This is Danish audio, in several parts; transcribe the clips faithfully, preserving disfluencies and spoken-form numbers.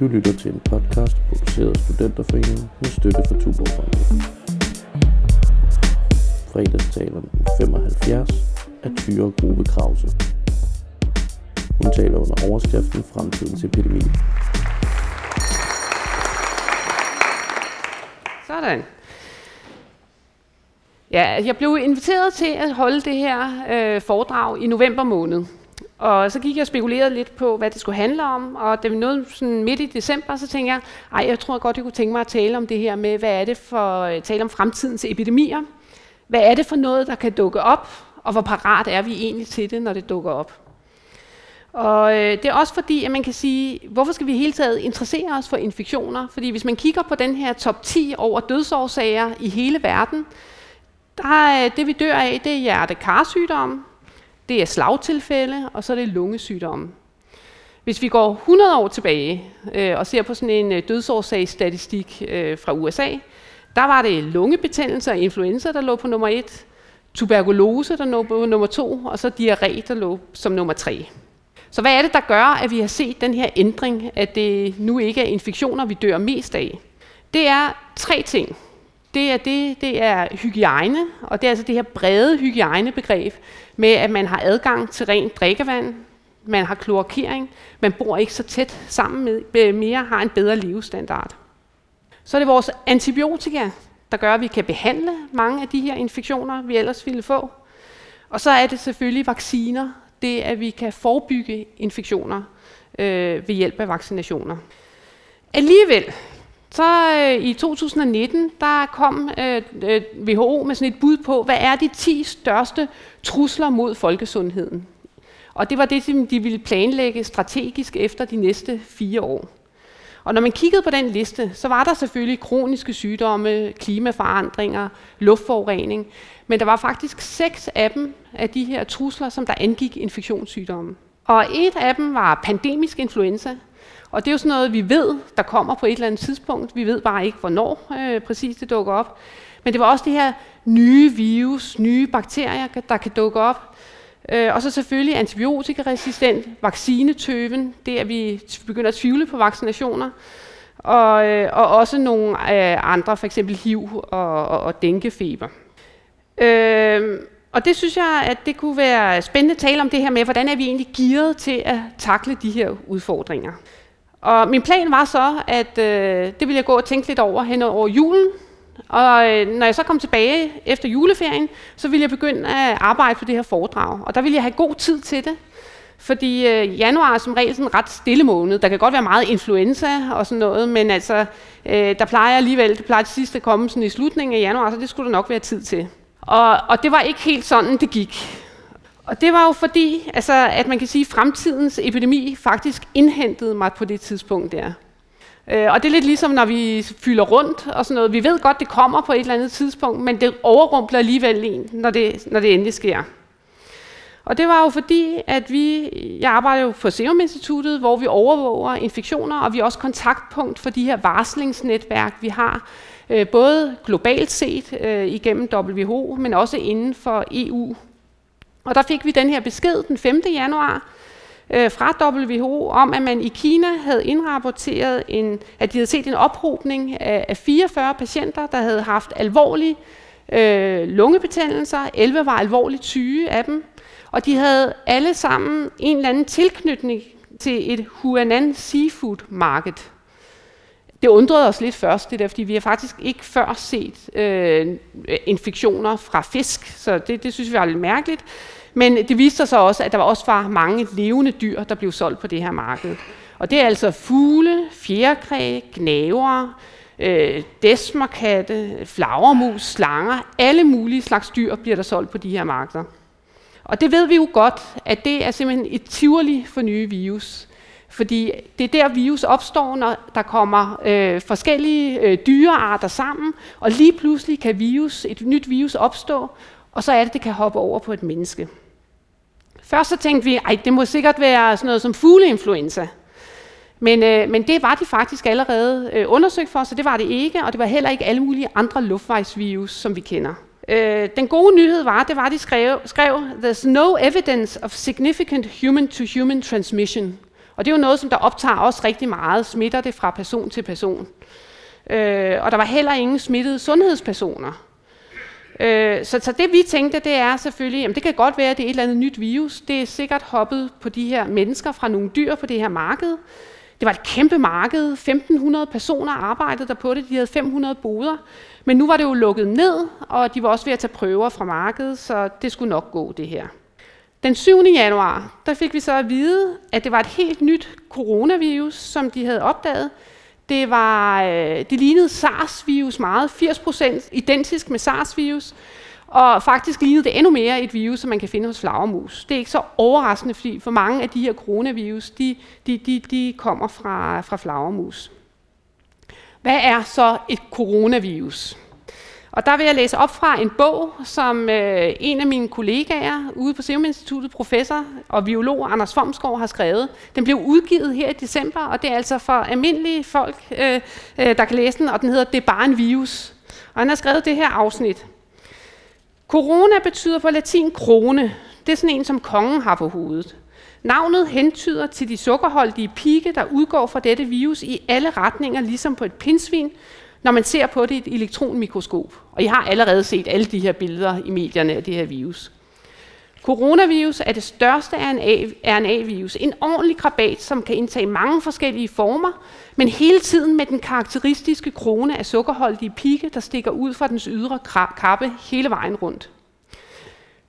Du lytter til en podcast produceret af Studenterforeningen med støtte fra Tuborg Fondet. Fredagstaleren femoghalvfjerds af Thyre Grube Kruse. Hun taler under overskriften Fremtidens epidemi. Sådan. Ja, jeg blev inviteret til at holde det her øh, foredrag i november måned. Og så gik jeg og spekulerede lidt på, hvad det skulle handle om, og det var noget sådan midt i december, så tænkte jeg, ej, jeg tror godt, jeg kunne tænke mig at tale om det her med, hvad er det for, tale om fremtidens epidemier, hvad er det for noget, der kan dukke op, og hvor parat er vi egentlig til det, når det dukker op. Og øh, det er også fordi, at man kan sige, hvorfor skal vi i hele taget interessere os for infektioner, fordi hvis man kigger på den her top ti over dødsårsager i hele verden, der, det vi dør af, det er hjerte-karsygdomme, det er slagtilfælde, og så er det lungesygdomme. Hvis vi går hundrede år tilbage øh, og ser på sådan en dødsårsagsstatistik øh, fra U S A, der var det lungebetændelse og influenza, der lå på nummer et, tuberkulose, der lå på nummer to, og så diarré, der lå som nummer tre. Så hvad er det, der gør, at vi har set den her ændring, at det nu ikke er infektioner, vi dør mest af? Det er tre ting. Det er, det, det er hygiejne, og det er altså det her brede hygiejnebegreb med, at man har adgang til rent drikkevand, man har kloakering, man bor ikke så tæt sammen med mere, har en bedre levestandard. Så er det vores antibiotika, der gør, at vi kan behandle mange af de her infektioner, vi ellers ville få. Og så er det selvfølgelig vacciner, det at vi kan forebygge infektioner øh, ved hjælp af vaccinationer. Alligevel, så øh, i to tusind nitten, der kom øh, øh, W H O med sådan et bud på, hvad er de ti største trusler mod folkesundheden? Og det var det, som de ville planlægge strategisk efter de næste fire år. Og når man kiggede på den liste, så var der selvfølgelig kroniske sygdomme, klimaforandringer, luftforurening, men der var faktisk seks af dem, af de her trusler, som der angik infektionssygdomme. Og et af dem var pandemisk influenza, og det er jo sådan noget, vi ved, der kommer på et eller andet tidspunkt. Vi ved bare ikke, hvornår øh, præcis det dukker op. Men det var også det her nye virus, nye bakterier, der kan dukke op. Øh, og så selvfølgelig antibiotikaresistent, vaccinetøven, det er, at vi begynder at tvivle på vaccinationer. Og, øh, og også nogle øh, andre, for eksempel H I V og, og, og denguefeber. Øh, Og det synes jeg, at det kunne være spændende at tale om det her med, hvordan er vi egentlig gearet til at takle de her udfordringer. Og min plan var så, at øh, det ville jeg gå og tænke lidt over hen over julen. Og øh, når jeg så kom tilbage efter juleferien, så ville jeg begynde at arbejde på det her foredrag. Og der ville jeg have god tid til det, fordi øh, januar er som regel sådan en ret stille måned. Der kan godt være meget influenza og sådan noget, men altså, øh, der plejer alligevel, det plejer til sidst at komme sådan i slutningen af januar, så det skulle der nok være tid til. Og, og det var ikke helt sådan, det gik. Og det var jo fordi, altså, at man kan sige, at fremtidens epidemi faktisk indhentede mig på det tidspunkt der. Øh, og det er lidt ligesom, når vi fylder rundt og sådan noget. Vi ved godt, det kommer på et eller andet tidspunkt, men det overrumpler alligevel en, når det, når det endelig sker. Og det var jo fordi, at vi, jeg arbejder jo på Serum Instituttet, hvor vi overvåger infektioner, og vi er også kontaktpunkt for de her varslingsnetværk, vi har. Både globalt set øh, igennem W H O, men også inden for E U. Og der fik vi den her besked den femte januar øh, fra W H O om, at man i Kina havde indrapporteret, en, at de havde set en ophobning af, af fireogfyrre patienter, der havde haft alvorlige øh, lungebetændelser. elleve var alvorligt syge af dem, og de havde alle sammen en eller anden tilknytning til et Huanan Seafood marked. Det undrede os lidt først, det der, fordi vi har faktisk ikke før set øh, infektioner fra fisk, så det, det synes vi var lidt mærkeligt. Men det viste sig så også, at der også var mange levende dyr, der blev solgt på det her marked. Og det er altså fugle, fjerkræ, gnavere, øh, desmerkatte, flagermus, slanger, alle mulige slags dyr bliver der solgt på de her markeder. Og det ved vi jo godt, at det er simpelthen et tivoli for nye virus. Fordi det er der, virus opstår, når der kommer øh, forskellige øh, dyrearter sammen, og lige pludselig kan virus, et nyt virus opstå, og så er det, det kan hoppe over på et menneske. Først så tænkte vi, at det må sikkert være sådan noget som fugleinfluenza. Men, øh, men det var de faktisk allerede øh, undersøgt for, så det var det ikke, og det var heller ikke alle mulige andre luftvejsvirus, som vi kender, Øh, den gode nyhed var, det var, de skrev, skrev, there's no evidence of significant human-to-human transmission. Og det er jo noget, som der optager også rigtig meget, smitter det fra person til person. Øh, og der var heller ingen smittede sundhedspersoner. Øh, så, så det vi tænkte, det er selvfølgelig, jamen det kan godt være, at det er et eller andet nyt virus. Det er sikkert hoppet på de her mennesker fra nogle dyr på det her marked. Det var et kæmpe marked. femten hundrede personer arbejdede der på det. De havde fem hundrede boder. Men nu var det jo lukket ned, og de var også ved at tage prøver fra markedet, så det skulle nok gå det her. Den syvende januar, der fik vi så at vide, at det var et helt nyt coronavirus, som de havde opdaget. Det, var, det lignede SARS-virus meget, firs procent identisk med SARS-virus, og faktisk lignede det endnu mere et virus, som man kan finde hos flagermus. Det er ikke så overraskende, fordi for mange af de her coronavirus, de, de, de, de kommer fra, fra flagermus. Hvad er så et coronavirus? Og der vil jeg læse op fra en bog, som øh, en af mine kollegaer ude på Serum Instituttet, professor og biolog Anders Fomsgaard, har skrevet. Den blev udgivet her i december, og det er altså for almindelige folk, øh, øh, der kan læse den, og den hedder "Det er bare en virus". Og han har skrevet det her afsnit. Corona betyder på latin krone. Det er sådan en, som kongen har på hovedet. Navnet hentyder til de sukkerholdige pigge, der udgår fra dette virus i alle retninger, ligesom på et pindsvin, når man ser på det i et elektronmikroskop. Og I har allerede set alle de her billeder i medierne af det her virus. Coronavirus er det største R N A-virus. En ordentlig krabat, som kan indtage mange forskellige former, men hele tiden med den karakteristiske krone af sukkerholdige pigge, der stikker ud fra dens ydre kappe hele vejen rundt.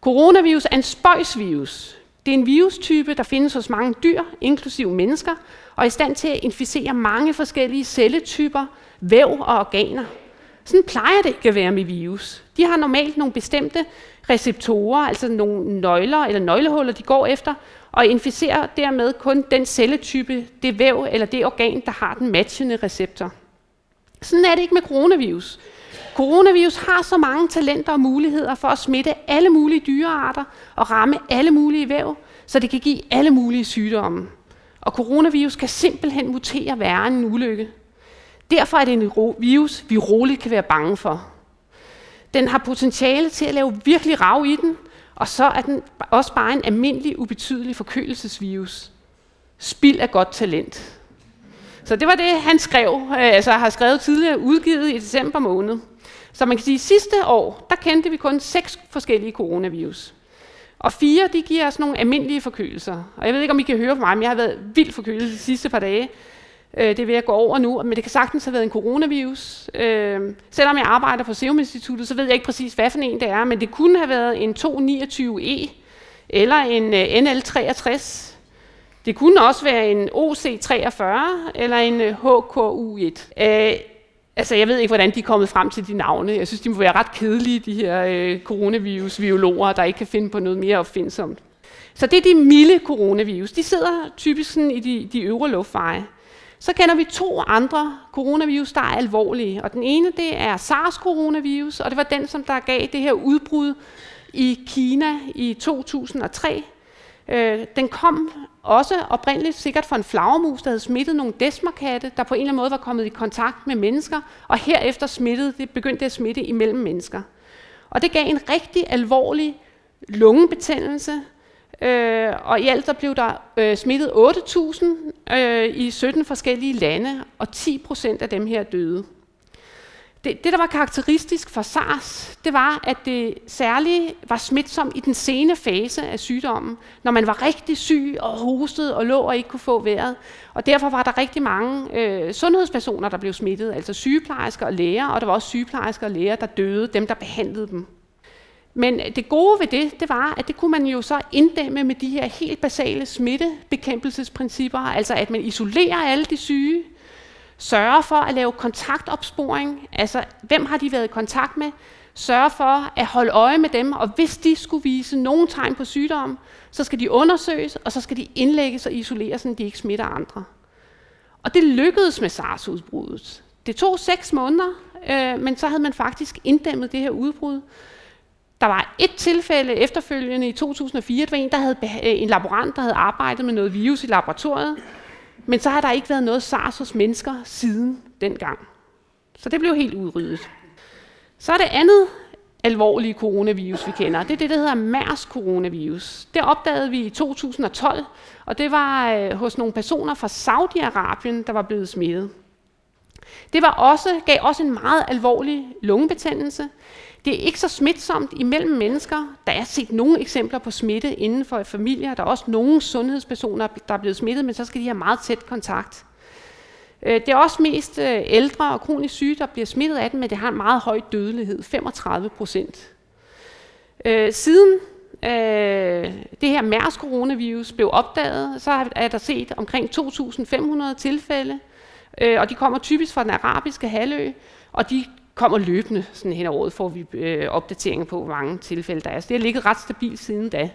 Coronavirus er en spøjsvirus. Det er en virustype, der findes hos mange dyr, inklusive mennesker, og er i stand til at inficere mange forskellige celletyper, væv og organer. Sådan plejer det ikke at være med virus. De har normalt nogle bestemte receptorer, altså nogle nøgler eller nøglehuller, de går efter, og inficerer dermed kun den celletype, det væv eller det organ, der har den matchende receptor. Sådan er det ikke med coronavirus. Coronavirus har så mange talenter og muligheder for at smitte alle mulige dyrearter og ramme alle mulige væv, så det kan give alle mulige sygdomme. Og coronavirus kan simpelthen mutere værre end en ulykke. Derfor er det en virus, vi roligt kan være bange for. Den har potentiale til at lave virkelig rav i den, og så er den også bare en almindelig, ubetydelig forkølelsesvirus. Spild af godt talent. Så det var det, han skrev, altså har skrevet tidligere, udgivet i december måned. Så man kan sige, at sidste år, der kendte vi kun seks forskellige coronavirus. Og fire, de giver os nogle almindelige forkølelser. Og jeg ved ikke, om I kan høre på mig, men jeg har været vildt forkølet de sidste par dage. Det vil jeg gå over nu, men det kan sagtens have været en coronavirus. Øh, selvom jeg arbejder på Serum Instituttet, så ved jeg ikke præcis, hvad for en det er, men det kunne have været en to to ni E eller en N L treogtres. Det kunne også være en O C treogfyrre eller en H K U et. Øh, altså, jeg ved ikke, hvordan de er kommet frem til de navne. Jeg synes, de må være ret kedelige, de her øh, coronavirus-biologer, der ikke kan finde på noget mere opfindsomt. Så det er de milde coronavirus. De sidder typisk sådan i de, de øvre luftveje. Så kender vi to andre coronavirus, der er alvorlige. Og den ene, det er SARS-coronavirus, og det var den, som der gav det her udbrud i Kina i to tusind og tre. Øh, den kom også oprindeligt sikkert fra en flagermus, der havde smittet nogle desmerkatte, der på en eller anden måde var kommet i kontakt med mennesker, og herefter smittede, det begyndte at smitte imellem mennesker. Og det gav en rigtig alvorlig lungebetændelse, Øh, og i alt der blev der øh, smittet otte tusind øh, i sytten forskellige lande, og ti procent af dem her døde. Det, det, der var karakteristisk for SARS, det var, at det særligt var smitsomt i den sene fase af sygdommen, når man var rigtig syg og hostede og lå og ikke kunne få vejret. Og derfor var der rigtig mange øh, sundhedspersoner, der blev smittet, altså sygeplejersker og læger, og der var også sygeplejersker og læger, der døde, dem der behandlede dem. Men det gode ved det, det var, at det kunne man jo så inddæmme med de her helt basale smittebekæmpelsesprincipper, altså at man isolerer alle de syge, sørger for at lave kontaktopsporing, altså hvem har de været i kontakt med, sørger for at holde øje med dem, og hvis de skulle vise nogen tegn på sygdom, så skal de undersøges, og så skal de indlægges og isoleres, så de ikke smitter andre. Og det lykkedes med SARS-udbruddet. Det tog seks måneder, øh, men så havde man faktisk inddæmmet det her udbrud. Der var et tilfælde efterfølgende i to tusind og fire, det var en, der havde en laborant, der havde arbejdet med noget virus i laboratoriet, men så har der ikke været noget SARS hos mennesker siden dengang. Så det blev helt udryddet. Så er det andet alvorlige coronavirus, vi kender. Det er det, der hedder MERS-coronavirus. Det opdagede vi i to tusind og tolv, og det var øh, hos nogle personer fra Saudi-Arabien, der var blevet smittet. Det var også, gav også en meget alvorlig lungebetændelse. Det er ikke så smitsomt imellem mennesker. Der er set nogle eksempler på smitte inden for familier. Der er også nogle sundhedspersoner, der er blevet smittet, men så skal de have meget tæt kontakt. Det er også mest ældre og kronisk syge, der bliver smittet af den, men det har en meget høj dødelighed, femogtredive procent. Siden det her MERS-coronavirus blev opdaget, så er der set omkring to tusind fem hundrede tilfælde, og de kommer typisk fra den arabiske halvø, og de kommer løbende sådan hen ad året, får vi øh, opdateringer på, hvor mange tilfælde der er. Så det har ligget ret stabilt siden da.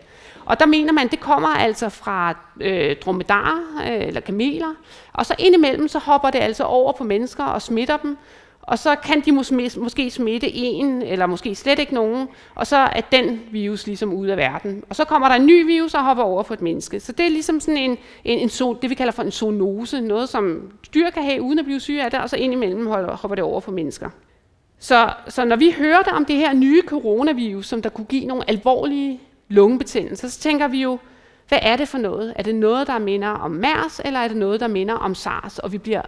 Og der mener man, det kommer altså fra øh, dromedarer øh, eller kameler, og så indimellem så hopper det altså over på mennesker og smitter dem, og så kan de mås- måske smitte en, eller måske slet ikke nogen, og så er den virus ligesom ude af verden. Og så kommer der en ny virus og hopper over på et menneske. Så det er ligesom sådan en, en, en zo- det vi kalder for en zoonose, noget som dyr kan have uden at blive syge af det, og så indimellem hopper det over på mennesker. Så, så når vi hørte om det her nye coronavirus, som der kunne give nogle alvorlige lungebetændelser, så tænker vi jo, hvad er det for noget? Er det noget, der minder om MERS, eller er det noget, der minder om SARS? Og vi bliver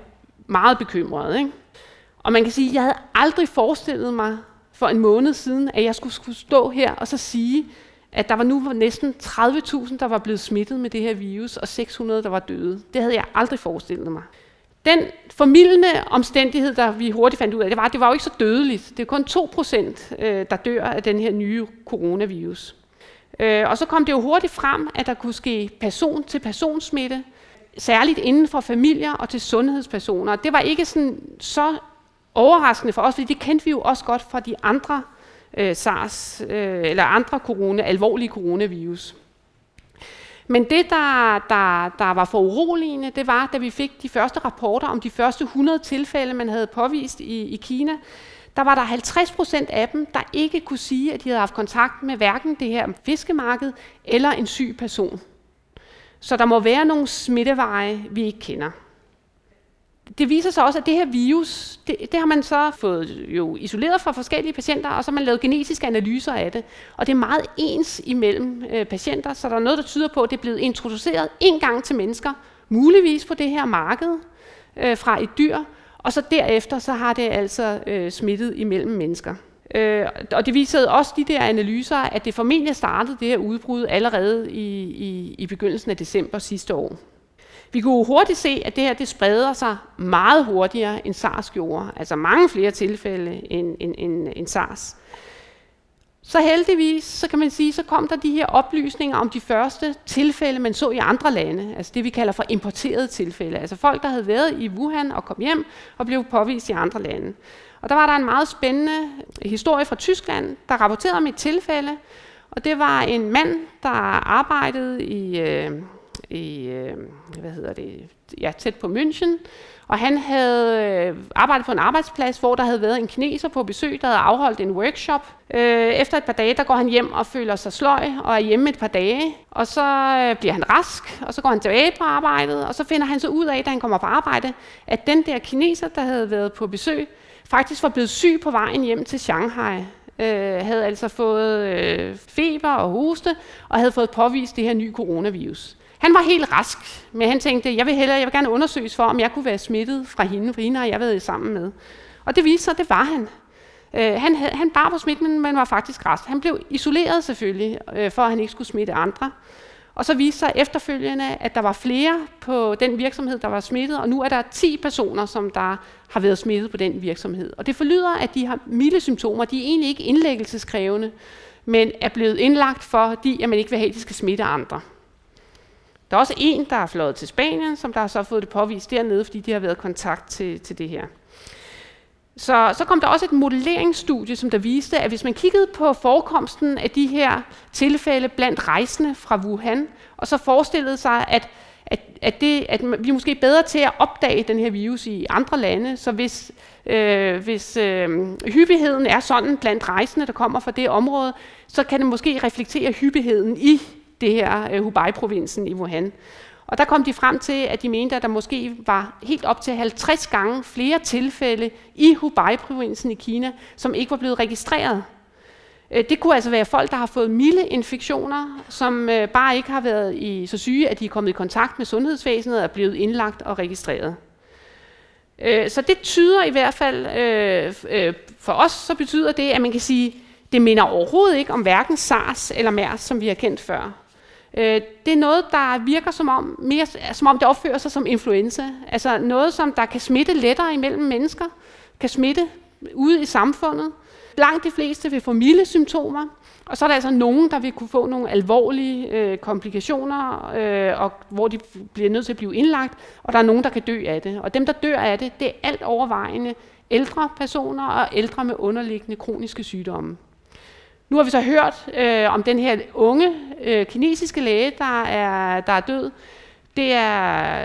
meget bekymrede, ikke? Og man kan sige, at jeg havde aldrig forestillet mig for en måned siden, at jeg skulle, skulle stå her og så sige, at der var nu næsten tredive tusind, der var blevet smittet med det her virus, og seks hundrede, der var døde. Det havde jeg aldrig forestillet mig. Den formildende omstændighed, der vi hurtigt fandt ud af, det var, at det var jo ikke så dødeligt. Det er kun to procent, der dør af den her nye coronavirus. Og så kom det jo hurtigt frem, at der kunne ske person-til-personsmitte, særligt inden for familier og til sundhedspersoner. Det var ikke sådan så overraskende for os, fordi det kendte vi jo også godt fra de andre SARS eller andre corona, alvorlige coronavirus. Men det, der, der, der var for uroligende, det var, da vi fik de første rapporter om de første hundrede tilfælde, man havde påvist i, i Kina, der var der halvtreds procent af dem, der ikke kunne sige, at de havde haft kontakt med hverken det her fiskemarked eller en syg person. Så der må være nogle smitteveje, vi ikke kender. Det viser sig også, at det her virus, det, det har man så fået jo isoleret fra forskellige patienter, og så har man lavet genetiske analyser af det. Og det er meget ens imellem øh, patienter, så der er noget, der tyder på, at det er blevet introduceret en gang til mennesker, muligvis på det her marked øh, fra et dyr, og så derefter så har det altså øh, smittet imellem mennesker. Øh, og det viser også de der analyser, at det formentlig startede det her udbrud allerede i, i, i begyndelsen af december sidste år. Vi kunne hurtigt se, at det her det spreder sig meget hurtigere end SARS gjorde. Altså mange flere tilfælde end, end, end, end SARS. Så heldigvis, så kan man sige, så kom der de her oplysninger om de første tilfælde, man så i andre lande. Altså det, vi kalder for importerede tilfælde. Altså folk, der havde været i Wuhan og kom hjem og blev påvist i andre lande. Og der var der en meget spændende historie fra Tyskland, der rapporterede om et tilfælde. Og det var en mand, der arbejdede i... Øh, i, hvad hedder det, ja, tæt på München, og han havde arbejdet på en arbejdsplads, hvor der havde været en kineser på besøg, der havde afholdt en workshop. Efter et par dage, der går han hjem og føler sig sløj, og er hjemme et par dage, og så bliver han rask, og så går han tilbage på arbejdet, og så finder han så ud af, da han kommer på arbejde, at den der kineser, der havde været på besøg, faktisk var blevet syg på vejen hjem til Shanghai. Havde altså fået feber og hoste, og havde fået påvist det her nye coronavirus. Han var helt rask, men han tænkte, jeg vil hellere, jeg vil gerne undersøges for, om jeg kunne være smittet fra hende, for hende har jeg været sammen med. Og det viste sig, det var han. Øh, han, han bar på smitten, men var faktisk rask. Han blev isoleret selvfølgelig, øh, for at han ikke skulle smitte andre. Og så viste sig efterfølgende, at der var flere på den virksomhed, der var smittet, og nu er der ti personer, som der har været smittet på den virksomhed. Og det forlyder, at de har milde symptomer, de er egentlig ikke indlæggelseskrævende, men er blevet indlagt, fordi at man ikke vil have, at de skal smitte andre. Der er også en, der er fløjet til Spanien, som der har så fået det påvist dernede, fordi de har været i kontakt til, til det her. Så, så kom der også et modelleringsstudie, som der viste, at hvis man kiggede på forekomsten af de her tilfælde blandt rejsende fra Wuhan, og så forestillede sig, at, at, at, det, at vi måske er bedre til at opdage den her virus i andre lande, så hvis, øh, hvis øh, hyppigheden er sådan blandt rejsende, der kommer fra det område, så kan det måske reflektere hyppigheden i det her Hubei-provinsen i Wuhan. Og der kom de frem til, at de mente, at der måske var helt op til halvtreds gange flere tilfælde i Hubei-provinsen i Kina, som ikke var blevet registreret. Det kunne altså være folk, der har fået milde infektioner, som bare ikke har været i, så syge, at de er kommet i kontakt med sundhedsvæsenet og er blevet indlagt og registreret. Så det tyder i hvert fald, for os så betyder det, at man kan sige, det minder overhovedet ikke om hverken SARS eller MERS, som vi har kendt før. Det er noget, der virker som om, mere, som om det opfører sig som influenza. Altså noget, som der kan smitte lettere imellem mennesker, kan smitte ude i samfundet. Langt de fleste vil få milde symptomer, og så er der altså nogen, der vil kunne få nogle alvorlige øh, komplikationer, øh, og hvor de bliver nødt til at blive indlagt, og der er nogen, der kan dø af det. Og dem, der dør af det, det er alt overvejende ældre personer og ældre med underliggende kroniske sygdomme. Nu har vi så hørt øh, om den her unge øh, kinesiske læge, der er, der er død. Det er,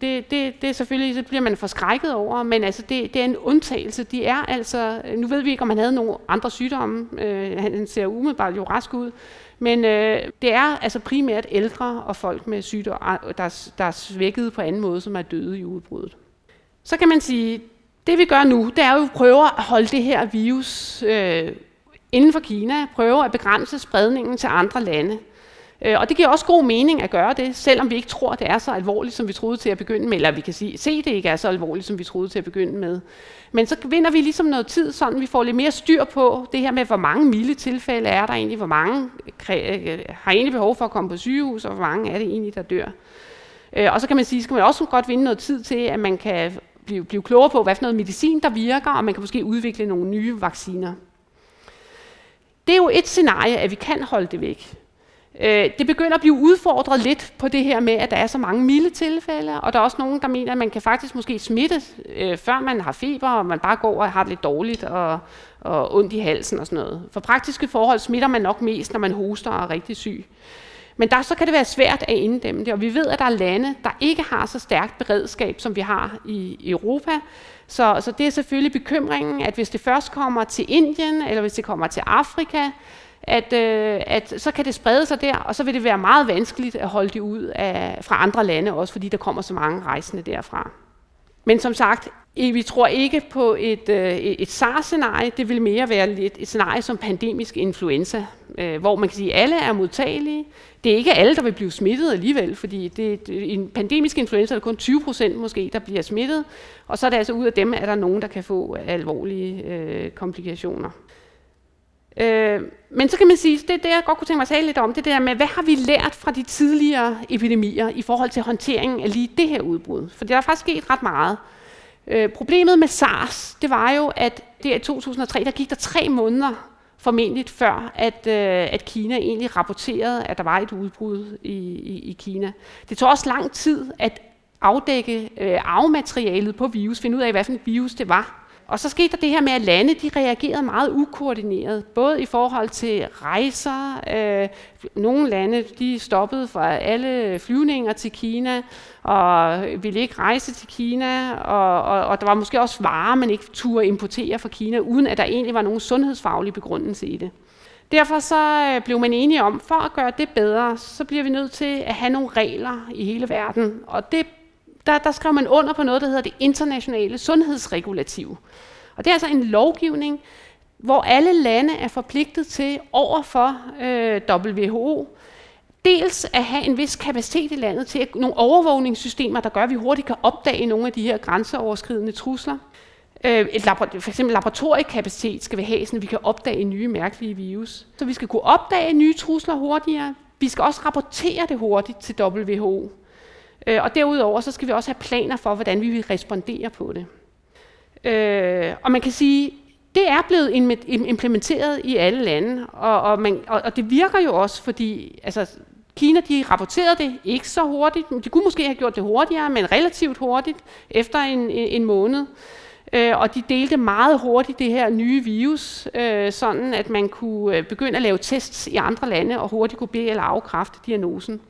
det, det, det er selvfølgelig, det bliver man forskrækket over, men altså det, det er en undtagelse. De er altså, nu ved vi ikke, om han havde nogle andre sygdomme. Øh, han ser umiddelbart jo rask ud, men øh, det er altså primært ældre og folk med sygdomme, der, der er svækkede på anden måde, som er døde i udbruddet. Så kan man sige, det vi gør nu, det er jo at prøve at holde det her virus øh, inden for Kina, prøve at begrænse spredningen til andre lande. Og det giver også god mening at gøre det, selvom vi ikke tror, det er så alvorligt, som vi troede til at begynde med, eller vi kan sige, se det ikke er så alvorligt, som vi troede til at begynde med. Men så vinder vi ligesom noget tid, sådan vi får lidt mere styr på det her med, hvor mange milde tilfælde er der egentlig, hvor mange har egentlig behov for at komme på sygehus, og hvor mange er det egentlig, der dør. Og så kan man sige, skal man også godt vinde noget tid til, at man kan blive, blive klogere på, hvad for noget medicin, der virker, og man kan måske udvikle nogle nye vacciner. Det er jo et scenarie, at vi kan holde det væk. Det begynder at blive udfordret lidt på det her med, at der er så mange milde tilfælde, og der er også nogen, der mener, at man kan faktisk måske smitte, øh, før man har feber, og man bare går og har det lidt dårligt og, og ondt i halsen og sådan noget. For praktiske forhold smitter man nok mest, når man hoster og er rigtig syg. Men der så kan det være svært at inddæmme det, og vi ved, at der er lande, der ikke har så stærkt beredskab, som vi har i Europa. Så, så det er selvfølgelig bekymringen, at hvis det først kommer til Indien, eller hvis det kommer til Afrika, At, øh, at så kan det sprede sig der, og så vil det være meget vanskeligt at holde det ud af, fra andre lande også, fordi der kommer så mange rejsende derfra. Men som sagt, vi tror ikke på et, øh, et SARS-scenarie, det vil mere være lidt et scenarie som pandemisk influenza, øh, hvor man kan sige, at alle er modtagelige. Det er ikke alle, der vil blive smittet alligevel, fordi det, det, en pandemisk influenza er kun tyve procent måske, der bliver smittet, og så er det altså ud af dem, at der er nogen, der kan få alvorlige øh, komplikationer. Men så kan man sige, det er det, jeg godt kunne tænke mig at tale lidt om, det der med, hvad har vi lært fra de tidligere epidemier i forhold til håndteringen af lige det her udbrud? For der er faktisk sket ret meget. Problemet med SARS, det var jo, at der i to tusind og tre, der gik der tre måneder formentlig før, at, at Kina egentlig rapporterede, at der var et udbrud i, i, i Kina. Det tog også lang tid at afdække arvematerialet på virus, finde ud af, hvad for et virus det var. Og så skete der det her med, at lande de reagerede meget ukoordineret, både i forhold til rejser. Øh, nogle lande de stoppede for alle flyvninger til Kina, og ville ikke rejse til Kina, og, og, og der var måske også varer, man ikke turde importere fra Kina, uden at der egentlig var nogen sundhedsfaglig begrundelse i det. Derfor så blev man enige om, for at gøre det bedre, så bliver vi nødt til at have nogle regler i hele verden, og det Der, der skrev man under på noget, der hedder det internationale sundhedsregulativ. Og det er altså en lovgivning, hvor alle lande er forpligtet til over for øh, W H O, dels at have en vis kapacitet i landet til at, nogle overvågningssystemer, der gør, at vi hurtigt kan opdage nogle af de her grænseoverskridende trusler. Øh, et labor- for eksempel laboratoriekapacitet skal vi have, så vi kan opdage nye mærkelige virus. Så vi skal kunne opdage nye trusler hurtigere. Vi skal også rapportere det hurtigt til W H O. Og derudover så skal vi også have planer for, hvordan vi vil respondere på det. Øh, og man kan sige, det er blevet implementeret i alle lande, og, og, man, og, og det virker jo også, fordi altså, Kina de rapporterede det ikke så hurtigt. De kunne måske have gjort det hurtigere, men relativt hurtigt, efter en, en måned. Øh, og de delte meget hurtigt det her nye virus, øh, sådan at man kunne begynde at lave tests i andre lande, og hurtigt kunne bede eller afkræfte diagnosen.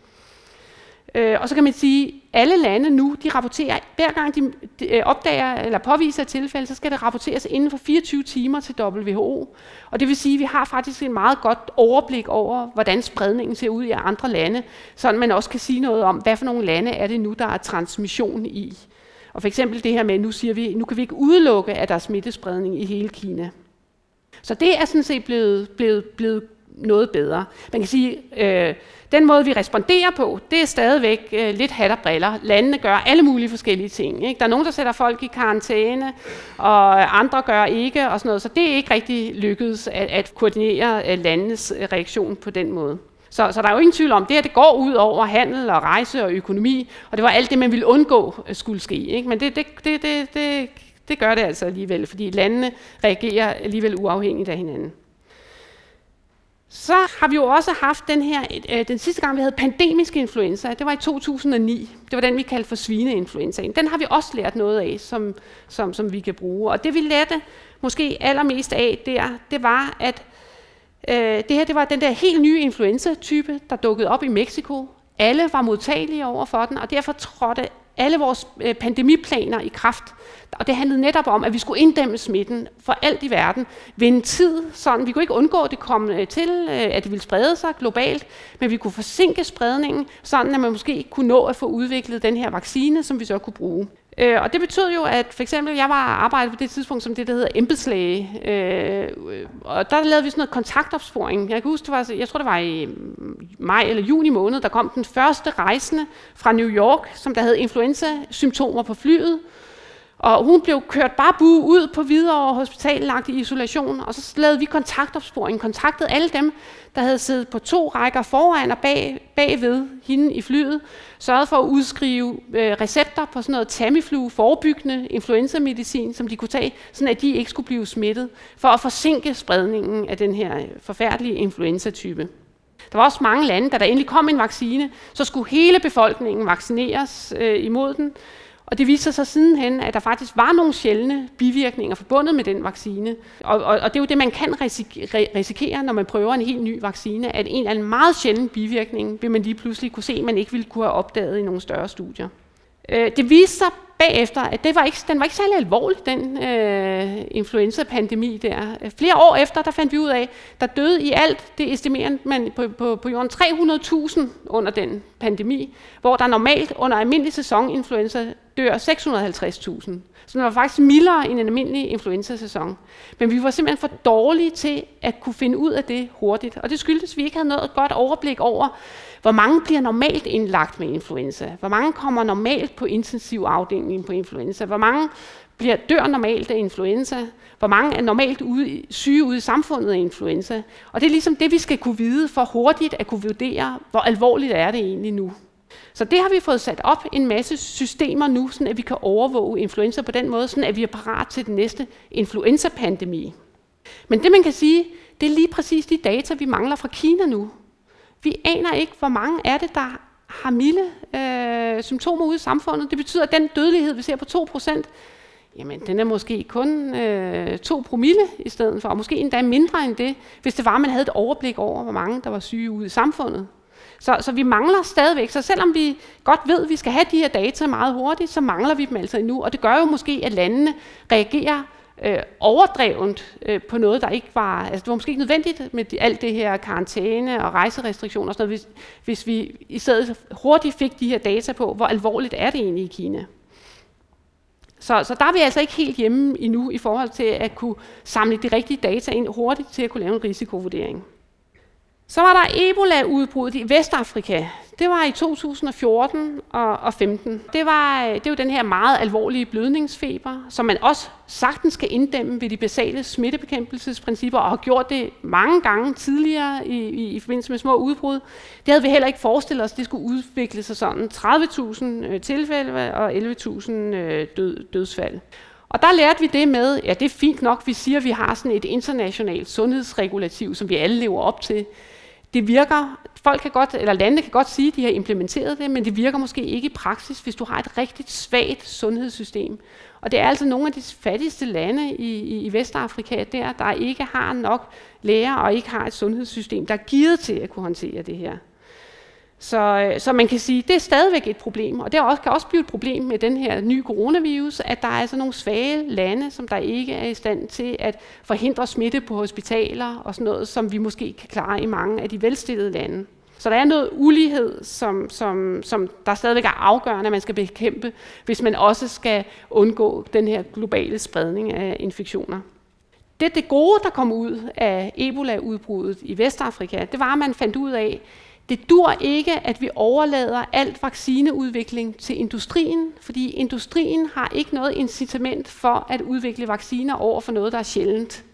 Og så kan man sige, at alle lande nu, de rapporterer, hver gang de opdager eller påviser et tilfælde, så skal det rapporteres inden for fireogtyve timer til W H O. Og det vil sige, at vi har faktisk et meget godt overblik over, hvordan spredningen ser ud i andre lande, så man også kan sige noget om, hvad for nogle lande er det nu, der er transmission i. Og for eksempel det her med, nu siger vi, nu kan vi ikke udelukke, at der er smittespredning i hele Kina. Så det er sådan set blevet, blevet, blevet noget bedre. Man kan sige, øh, den måde vi responderer på, det er stadigvæk øh, lidt hat og briller. Landene gør alle mulige forskellige ting, ikke? Der er nogen, der sætter folk i karantæne, og andre gør ikke, og sådan noget. Så det er ikke rigtig lykkedes at, at koordinere øh, landenes reaktion på den måde. Så, så der er jo ingen tvivl om, det her det går ud over handel og rejse og økonomi, og det var alt det, man ville undgå skulle ske, ikke? Men det, det, det, det, det, det gør det altså alligevel, fordi landene reagerer alligevel uafhængigt af hinanden. Så har vi jo også haft den her, øh, den sidste gang vi havde pandemisk influenza, det var i to tusind og ni. Det var den, vi kaldte for svineinfluenzaen. Den har vi også lært noget af, som, som, som vi kan bruge. Og det vi lærte måske allermest af der, det var, at øh, det her det var den der helt nye influenza-type, der dukkede op i Mexico. Alle var modtagelige over for den, og derfor trådte alle vores pandemiplaner i kraft. Og det handlede netop om, at vi skulle inddæmme smitten for alt i verden ved en tid, sådan vi kunne ikke undgå, at det kom til, at det ville sprede sig globalt, men vi kunne forsinke spredningen, sådan at man måske kunne nå at få udviklet den her vaccine, som vi så kunne bruge. Og det betød jo, at for eksempel, jeg var arbejdet på det tidspunkt som det, der hedder embedslæge, og der lavede vi sådan noget kontaktopsporing. Jeg kan huske, det var, jeg tror det var i maj eller juni måned, der kom den første rejsende fra New York, som der havde influenza-symptomer på flyet. Og hun blev kørt bare bue ud på Hvidovre Hospital, lagt i isolation, og så lavede vi kontaktopsporing, kontaktede alle dem, der havde siddet på to rækker foran og bag, bagved hende i flyet, sørgede for at udskrive øh, recepter på sådan noget Tamiflu, forebyggende influenzamedicin, som de kunne tage, sådan at de ikke skulle blive smittet, for at forsinke spredningen af den her forfærdelige influenza-type. Der var også mange lande, da der endelig kom en vaccine, så skulle hele befolkningen vaccineres øh, imod den. Og det viser sig sidenhen, at der faktisk var nogle sjældne bivirkninger forbundet med den vaccine. Og, og, og det er jo det, man kan risikere, når man prøver en helt ny vaccine, at en eller anden meget sjælden bivirkning vil man lige pludselig kunne se, at man ikke ville kunne have opdaget i nogle større studier. Det viste sig bagefter, at det var ikke, den var ikke særlig alvorlig, den øh, influenza-pandemi der. Flere år efter, der fandt vi ud af, der døde i alt, det estimerede man på, på, på jorden, tre hundrede tusind under den pandemi, hvor der normalt under almindelig sæsoninfluenza dør seks hundrede og halvtreds tusind. Så det var faktisk mildere end en almindelig influenza-sæson. Men vi var simpelthen for dårlige til at kunne finde ud af det hurtigt. Og det skyldtes, at vi ikke havde noget godt overblik over, hvor mange bliver normalt indlagt med influenza, hvor mange kommer normalt på intensivafdelingen på influenza, hvor mange bliver dør normalt af influenza, hvor mange er normalt ude, syge ude i samfundet af influenza. Og det er ligesom det, vi skal kunne vide for hurtigt at kunne vurdere, hvor alvorligt er det egentlig nu. Så det har vi fået sat op en masse systemer nu, sådan at vi kan overvåge influenza på den måde, sådan at vi er parat til den næste influenza-pandemi. Men det man kan sige, det er lige præcis de data, vi mangler fra Kina nu. Vi aner ikke, hvor mange er det, der har milde øh, symptomer ude i samfundet. Det betyder, at den dødelighed, vi ser på to procent, jamen den er måske kun øh, to promille i stedet for, og måske endda mindre end det, hvis det var, at man havde et overblik over, hvor mange der var syge ude i samfundet. Så, så vi mangler stadigvæk, så selvom vi godt ved, at vi skal have de her data meget hurtigt, så mangler vi dem altså endnu, og det gør jo måske, at landene reagerer øh, overdrevent øh, på noget, der ikke var, altså det var måske ikke nødvendigt med de, alt det her karantæne og rejserestriktioner og sådan noget, hvis, hvis vi i stedet hurtigt fik de her data på, hvor alvorligt er det egentlig i Kina. Så, så der er vi altså ikke helt hjemme endnu i forhold til at kunne samle de rigtige data ind hurtigt til at kunne lave en risikovurdering. Så var der Ebola-udbruddet i Vestafrika. Det var i to tusind og fjorten og femten. Det var det er jo den her meget alvorlige blødningsfeber, som man også sagtens skal inddæmme ved de basale smittebekæmpelsesprincipper, og har gjort det mange gange tidligere i, i, i forbindelse med små udbrud. Det havde vi heller ikke forestillet os, det skulle udvikle sig sådan. tredive tusind tilfælde og elleve tusind død, dødsfald. Og der lærte vi det med, ja det er fint nok, vi siger, at vi har sådan et internationalt sundhedsregulativ, som vi alle lever op til. Det virker, folk kan godt, eller landene kan godt sige, at de har implementeret det, men det virker måske ikke i praksis, hvis du har et rigtig svagt sundhedssystem. Og det er altså nogle af de fattigste lande i, i Vestafrika, der, der ikke har nok læger og ikke har et sundhedssystem, der er gearet til at kunne håndtere det her. Så, så man kan sige, at det er stadigvæk et problem, og det også, kan også blive et problem med den her nye coronavirus, at der er altså nogle svage lande, som der ikke er i stand til at forhindre smitte på hospitaler og sådan noget, som vi måske kan klare i mange af de velstillede lande. Så der er noget ulighed, som, som, som der stadigvæk er afgørende, at man skal bekæmpe, hvis man også skal undgå den her globale spredning af infektioner. Det, det gode, der kom ud af Ebola-udbruddet i Vestafrika, det var, at man fandt ud af, det dur ikke, at vi overlader alt vaccineudvikling til industrien, fordi industrien har ikke noget incitament for at udvikle vacciner over for noget, der er sjældent.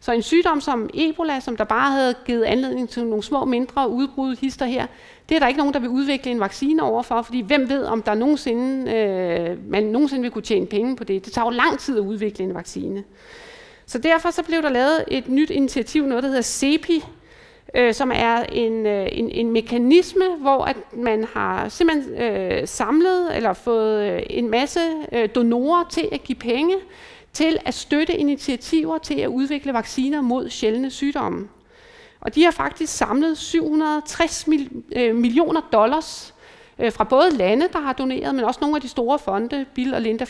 Så en sygdom som Ebola, som der bare havde givet anledning til nogle små mindre udbrud hister her, det er der ikke nogen, der vil udvikle en vaccine overfor, fordi hvem ved, om der nogensinde, øh, man nogensinde vil kunne tjene penge på det. Det tager jo lang tid at udvikle en vaccine. Så derfor så blev der lavet et nyt initiativ, noget der hedder C E P I, øh, som er en, øh, en, en mekanisme, hvor at man har simpelthen øh, samlet eller fået øh, en masse øh, donorer til at give penge til at støtte initiativer til at udvikle vacciner mod sjældne sygdomme. Og de har faktisk samlet syv hundrede og tres millioner dollars øh, fra både lande, der har doneret, men også nogle af de store fonde, Bill og Melinda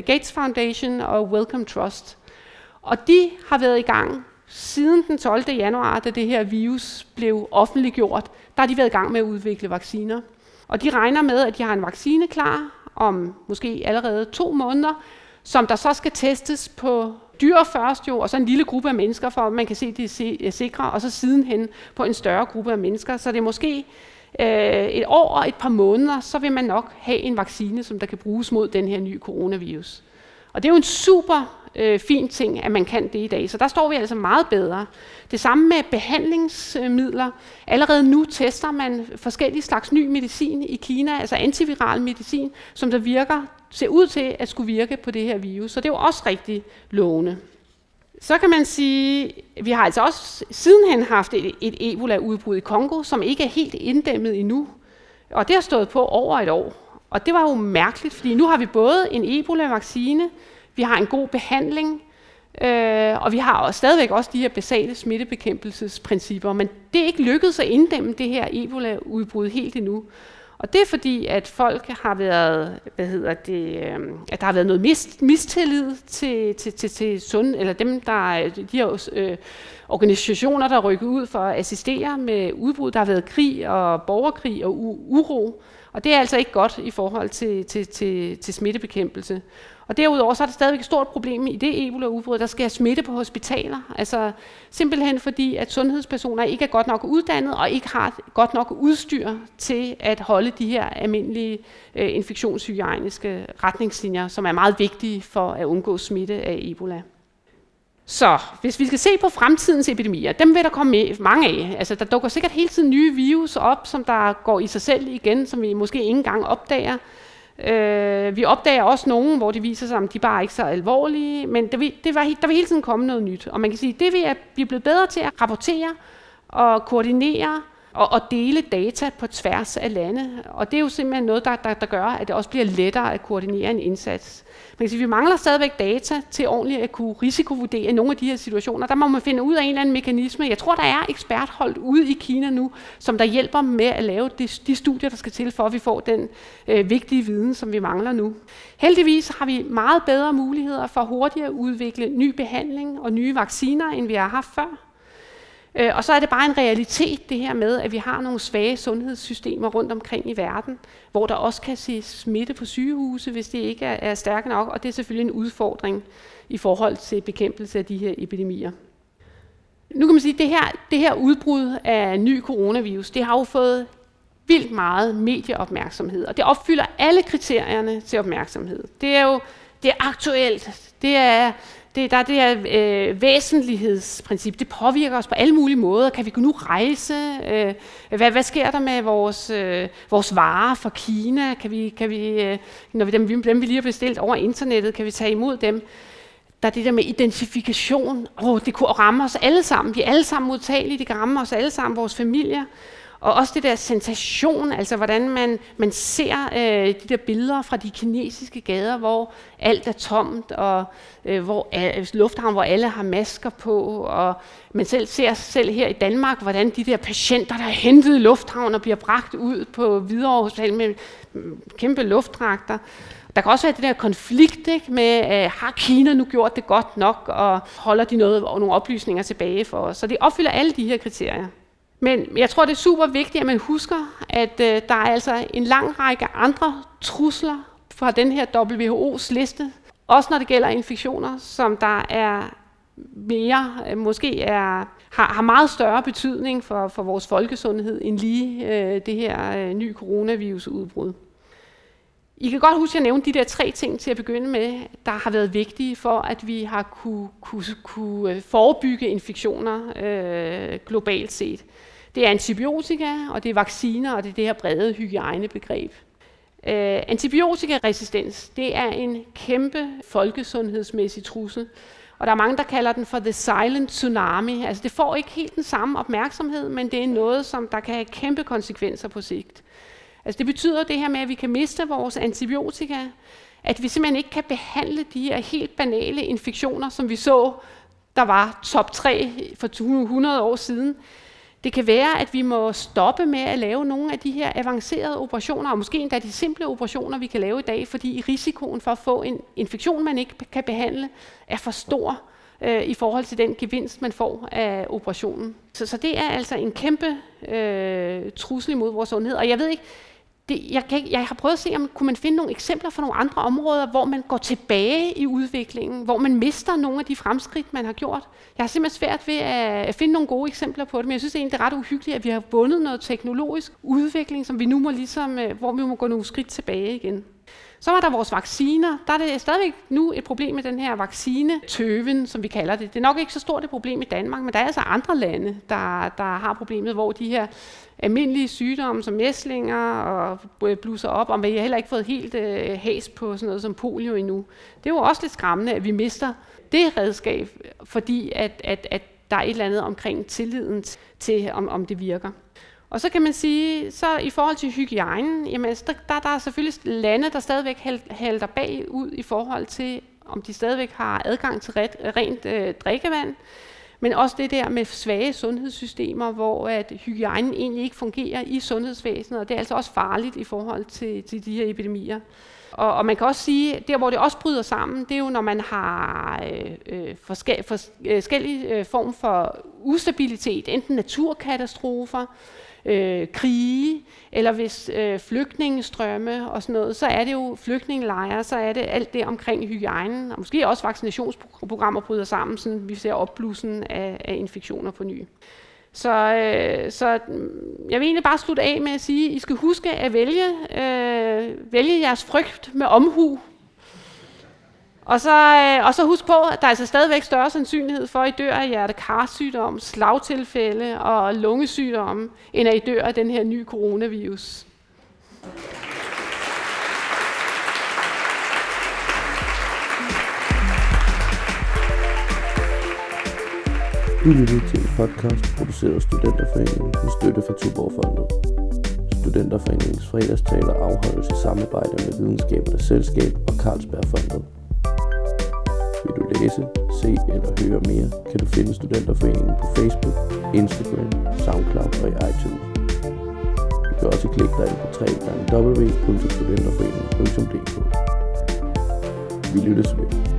Gates Foundation og Wellcome Trust. Og de har været i gang siden den tolvte januar, da det her virus blev offentliggjort, der har de været i gang med at udvikle vacciner. Og de regner med, at de har en vaccine klar om måske allerede to måneder, som der så skal testes på dyr først jo, og så en lille gruppe af mennesker, for man kan se, at de er sikre, og så sidenhen på en større gruppe af mennesker. Så det er måske øh, et år og et par måneder, så vil man nok have en vaccine, som der kan bruges mod den her nye coronavirus. Og det er jo en super øh, fin ting, at man kan det i dag. Så der står vi altså meget bedre. Det samme med behandlingsmidler. Allerede nu tester man forskellige slags ny medicin i Kina, altså antiviral medicin, som der virker, ser ud til at skulle virke på det her virus. Så det er jo også rigtig lovende. Så kan man sige, vi har altså også sidenhen haft et, et Ebola-udbrud i Congo, som ikke er helt inddæmmet endnu. Og det har stået på over et år. Og det var jo mærkeligt, fordi nu har vi både en Ebola-vaccine, vi har en god behandling, øh, og vi har stadigvæk også de her basale smittebekæmpelsesprincipper, men det er ikke lykkedes at inddæmme det her Ebola-udbrud helt endnu. Og det er fordi, at folk har været, hvad hedder det, øh, at der har været noget mis- mistillid til, til, til, til sund, eller dem, der, de her øh, organisationer, der rykker ud for at assistere med udbrud. Der har været krig og borgerkrig og u- uro. Og det er altså ikke godt i forhold til, til, til, til smittebekæmpelse. Og derudover så er der stadigvæk et stort problem i det Ebola-udbrud, der sker smitte på hospitaler. Altså simpelthen fordi, at sundhedspersoner ikke er godt nok uddannet og ikke har godt nok udstyr til at holde de her almindelige øh, infektionshygiejniske retningslinjer, som er meget vigtige for at undgå smitte af Ebola. Så hvis vi skal se på fremtidens epidemier, dem vil der komme med, mange af. Altså, der dukker sikkert hele tiden nye virus op, som der går i sig selv igen, som vi måske ikke engang opdager. Øh, vi opdager også nogen, hvor det viser sig, at de bare ikke er så alvorlige, men der vil, det var, der vil hele tiden komme noget nyt. Og man kan sige, at det vi er, vi er blevet bedre til at rapportere og koordinere og, og dele data på tværs af lande. Og det er jo simpelthen noget, der, der, der gør, at det også bliver lettere at koordinere en indsats. Man kan sige, at vi mangler stadigvæk data til ordentligt at kunne risikovurdere nogle af de her situationer. Der må man finde ud af en eller anden mekanisme. Jeg tror, der er eksperthold ude i Kina nu, som der hjælper med at lave de studier, der skal til, for at vi får den øh, vigtige viden, som vi mangler nu. Heldigvis har vi meget bedre muligheder for hurtigt at udvikle ny behandling og nye vacciner, end vi har haft før. Og så er det bare en realitet, det her med, at vi har nogle svage sundhedssystemer rundt omkring i verden, hvor der også kan se smitte på sygehuse, hvis det ikke er stærke nok, og det er selvfølgelig en udfordring i forhold til bekæmpelse af de her epidemier. Nu kan man sige, at det her, det her udbrud af ny coronavirus, det har jo fået vildt meget medieopmærksomhed, og det opfylder alle kriterierne til opmærksomhed. Det er jo det er aktuelt, det er... Det, der er det her øh, væsentlighedsprincip. Det påvirker os på alle mulige måder. Kan vi nu rejse? Øh, hvad, hvad sker der med vores, øh, vores varer fra Kina? Kan vi, kan vi, øh, når vi dem, dem, vi lige har bestilt over internettet, kan vi tage imod dem? Der er det der med identifikation. Oh, det kunne ramme os alle sammen. Vi er alle sammen modtagelige. Det kan ramme os alle sammen, vores familier. Og også det der sensation, altså hvordan man, man ser øh, de der billeder fra de kinesiske gader, hvor alt er tomt, og øh, hvor al, lufthavn, hvor alle har masker på, og man selv ser selv her i Danmark, hvordan de der patienter, der er hentet i lufthavn og bliver bragt ud på Hvidovre Hospital med kæmpe luftdragter. Der kan også være det der konflikt, ikke, med, øh, har Kina nu gjort det godt nok, og holder de noget, og nogle oplysninger tilbage for os? Så det opfylder alle de her kriterier. Men jeg tror, det er super vigtigt, at man husker, at øh, der er altså en lang række andre trusler fra den her W H O's liste, også når det gælder infektioner, som der er mere, måske er, har, har meget større betydning for, for vores folkesundhed end lige øh, det her øh, nye coronavirusudbrud. I kan godt huske, at jeg nævnte de der tre ting til at begynde med, der har været vigtige for, at vi har kunne, kunne, kunne forebygge infektioner øh, globalt set. Det er antibiotika, og det er vacciner, og det er det her brede hygiejnebegreb. Øh, antibiotikaresistens, det er en kæmpe folkesundhedsmæssig trussel, og der er mange, der kalder den for the silent tsunami. Altså det får ikke helt den samme opmærksomhed, men det er noget, som der kan have kæmpe konsekvenser på sigt. Altså det betyder det her med, at vi kan miste vores antibiotika, at vi simpelthen ikke kan behandle de her helt banale infektioner, som vi så, der var top tre for hundrede år siden. Det kan være, at vi må stoppe med at lave nogle af de her avancerede operationer, og måske endda de simple operationer, vi kan lave i dag, fordi risikoen for at få en infektion, man ikke kan behandle, er for stor øh, i forhold til den gevinst, man får af operationen. Så, så det er altså en kæmpe øh, trussel imod vores sundhed, og jeg ved ikke, det, jeg, kan, jeg har prøvet at se, om kunne man finde nogle eksempler fra nogle andre områder, hvor man går tilbage i udviklingen, hvor man mister nogle af de fremskridt, man har gjort. Jeg har simpelthen svært ved at, at finde nogle gode eksempler på det, men jeg synes egentlig, det er ret uhyggeligt, at vi har bundet noget teknologisk udvikling, som vi nu må ligesom, hvor vi må gå nogle skridt tilbage igen. Så var der vores vacciner. Der er det stadigvæk nu et problem med den her vaccinetøven, som vi kalder det. Det er nok ikke så stort et problem i Danmark, men der er altså andre lande, der, der har problemet, hvor de her almindelige sygdomme som mæslinger og blusser op, og vi har heller ikke fået helt øh, has på sådan noget som polio endnu. Det er jo også lidt skræmmende, at vi mister det redskab, fordi at, at, at der er et eller andet omkring tilliden til, om, om det virker. Og så kan man sige, så i forhold til hygiejnen, jamen, der, der er selvfølgelig lande, der stadigvæk halter bagud i forhold til, om de stadigvæk har adgang til ret, rent øh, drikkevand, men også det der med svage sundhedssystemer, hvor at hygiejnen egentlig ikke fungerer i sundhedsvæsenet, og det er altså også farligt i forhold til, til de her epidemier. Og, og man kan også sige, der hvor det også bryder sammen, det er jo når man har øh, forske, forskellige øh, form for ustabilitet, enten naturkatastrofer, Øh, krige, eller hvis øh, flygtningestrømme og sådan noget, så er det jo flygtningelejre, så er det alt det omkring hygiejnen, og måske også vaccinationsprogrammer bryder sammen, så vi ser opblussen af, af infektioner på ny. Så, øh, så jeg vil egentlig bare slutte af med at sige, at I skal huske at vælge, øh, vælge jeres frygt med omhu. Og så, øh, og så husk på, at der er altså stadigvæk større sandsynlighed for, at I dør af hjerte-karsygdom, slagtilfælde og lungesygdomme, end at I dør af den her nye coronavirus. Du lytter til en podcast produceret af Studenterforeningen med støtte fra Tuborg Fondet. Studenterforeningens fredagstaler afholdes i samarbejde med Videnskabernes Selskab og Carlsberg Fondet. Vil du læse, se eller høre mere, kan du finde Studenterforeningen på Facebook, Instagram, Soundcloud og i iTunes. Du kan også klikke dig ind på w w w punktum studenterforeningen punktum d k. Vi lyttes ved.